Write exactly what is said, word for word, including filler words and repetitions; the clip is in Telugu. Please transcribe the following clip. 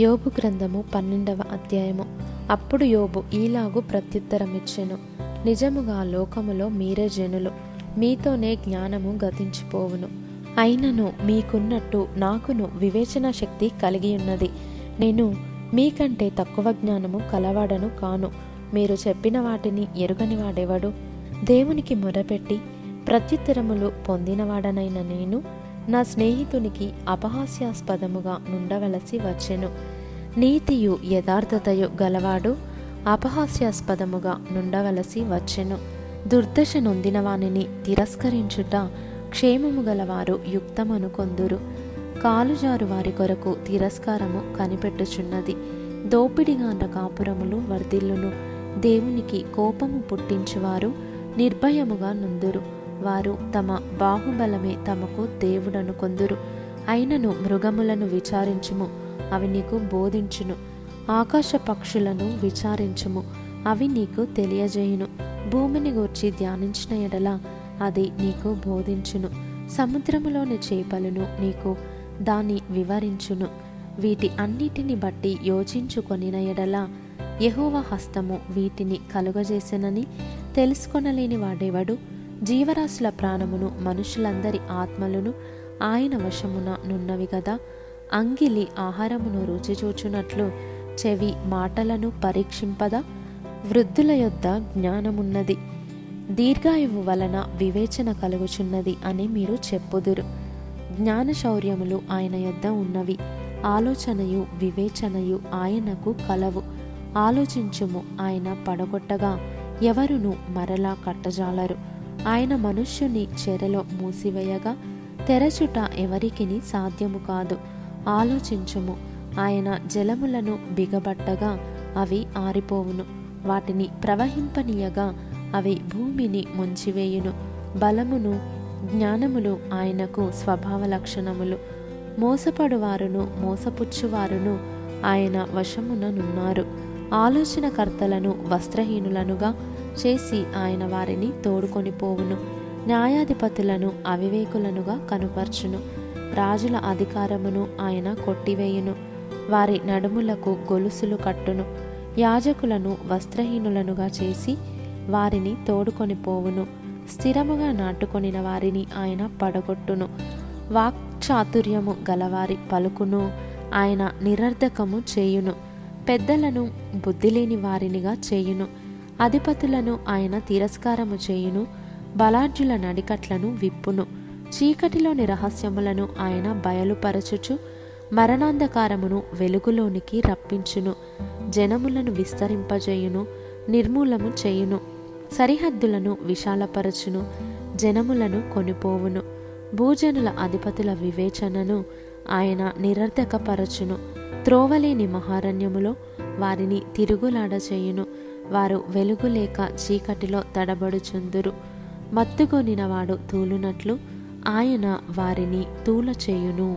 యోబు గ్రంథము పన్నెండవ అధ్యాయము. అప్పుడు యోబు ఈలాగు ప్రత్యుత్తరమిచ్చెను: నిజముగా లోకములో మీరే జనులు, మీతోనే జ్ఞానము గతించిపోవును. అయినను మీకున్నట్టు నాకును వివేచనా శక్తి కలిగి ఉన్నది. నేను మీకంటే తక్కువ జ్ఞానము కలవాడను కాను. మీరు చెప్పిన వాటిని ఎరుగని వాడెవడు? దేవునికి మొరపెట్టి ప్రత్యుత్తరములు పొందినవాడనైన నేను నా స్నేహితునికి అపహాస్యాస్పదముగా నుండవలసి వచ్చెను. నీతియు యథార్థతయు గలవాడు అపహాస్యాస్పదముగా నుండవలసి వచ్చెను. దుర్దశ నొందిన వానిని తిరస్కరించుట క్షేమము గలవారు యుక్తమనుకొందురు. కాలుజారు వారి కొరకు తిరస్కారము కనిపెట్టుచున్నది. దోపిడిగాండ కాపురములు వర్ధిల్లును. దేవునికి కోపము పుట్టించువారు నిర్భయముగా నుందురు. వారు తమ బాహుబలమే తమకు దేవుడనుకొందురు. అయినను మృగములను విచారించుము, అవి నీకు బోధించును. ఆకాశ పక్షులను విచారించుము, అవి నీకు తెలియజేయును. భూమిని గూర్చి ధ్యానించిన ఎడల అది నీకు బోధించును. సముద్రములోని చేపలను నీకు దాని వివరించును. వీటి అన్నిటిని బట్టి యోచించుకొనిన ఎడల యెహోవా హస్తము వీటిని కలుగజేసెనని తెలుసుకొనలేని వాడేవాడు? జీవరాశుల ప్రాణమును మనుషులందరి ఆత్మలను ఆయన వశమున నున్నవి గదా. అంగిలి ఆహారమును రుచిచూచునట్లు చెవి మాటలను పరీక్షింపదా? వృద్ధుల యొద్ద జ్ఞానమున్నది, దీర్ఘాయువు వలన వివేచన కలుగుచున్నది అని మీరు చెప్పుదురు. జ్ఞానశౌర్యములు ఆయన యొద్ద ఉన్నవి, ఆలోచనయు వివేచనయు ఆయనకు కలవు. ఆలోచించుము, ఆయన పడగొట్టగా ఎవరును మరలా కట్టజాలరు. ఆయన మనుష్యుని చెరలో మూసివేయగా తెరచుట ఎవరికిని సాధ్యము కాదు. ఆలోచించుము, ఆయన జలములను బిగబట్టగా అవి ఆరిపోవును. వాటిని ప్రవహింపనీయగా అవి భూమిని ముంచివేయును. బలమును జ్ఞానములు ఆయనకు స్వభావ లక్షణములు. మోసపడువారును మోసపుచ్చువారును ఆయన వశముననున్నారు. ఆలోచనకర్తలను వస్త్రహీనులనుగా చేసి ఆయన వారిని తోడుకొని పోవును. న్యాయాధిపతులను అవివేకులనుగా కనుపర్చును. రాజుల అధికారమును ఆయన కొట్టివేయును, వారి నడుములకు గొలుసులు కట్టును. యాజకులను వస్త్రహీనులనుగా చేసి వారిని తోడుకొని పోవును. స్థిరముగా నాటుకొనిన వారిని ఆయన పడగొట్టును. వాక్చాతుర్యము గలవారి పలుకును ఆయన నిరర్ధకము చేయును. పెద్దలను బుద్ధిలేని వారినిగా చేయును. అధిపతులను ఆయన తిరస్కారము చేయును. బలాఢ్యుల నడికట్లను విప్పును. చీకటిలోని రహస్యములను ఆయన బయలుపరచుచు మరణాంధకారమును వెలుగులోనికి రప్పించును. జనములను విస్తరింపజేయును, నిర్మూలము చేయును. సరిహద్దులను విశాలపరచును, జనములను కొనిపోవును. భూజనుల అధిపతుల వివేచనను ఆయన నిరర్ధకపరచును. త్రోవలేని మహారణ్యములో వారిని తిరుగులాడచేయును. వారు వెలుగులేక చీకటిలో తడబడుచుందురు. మత్తుకొనినవాడు తూలునట్లు ఆయన వారిని తూలచేయును.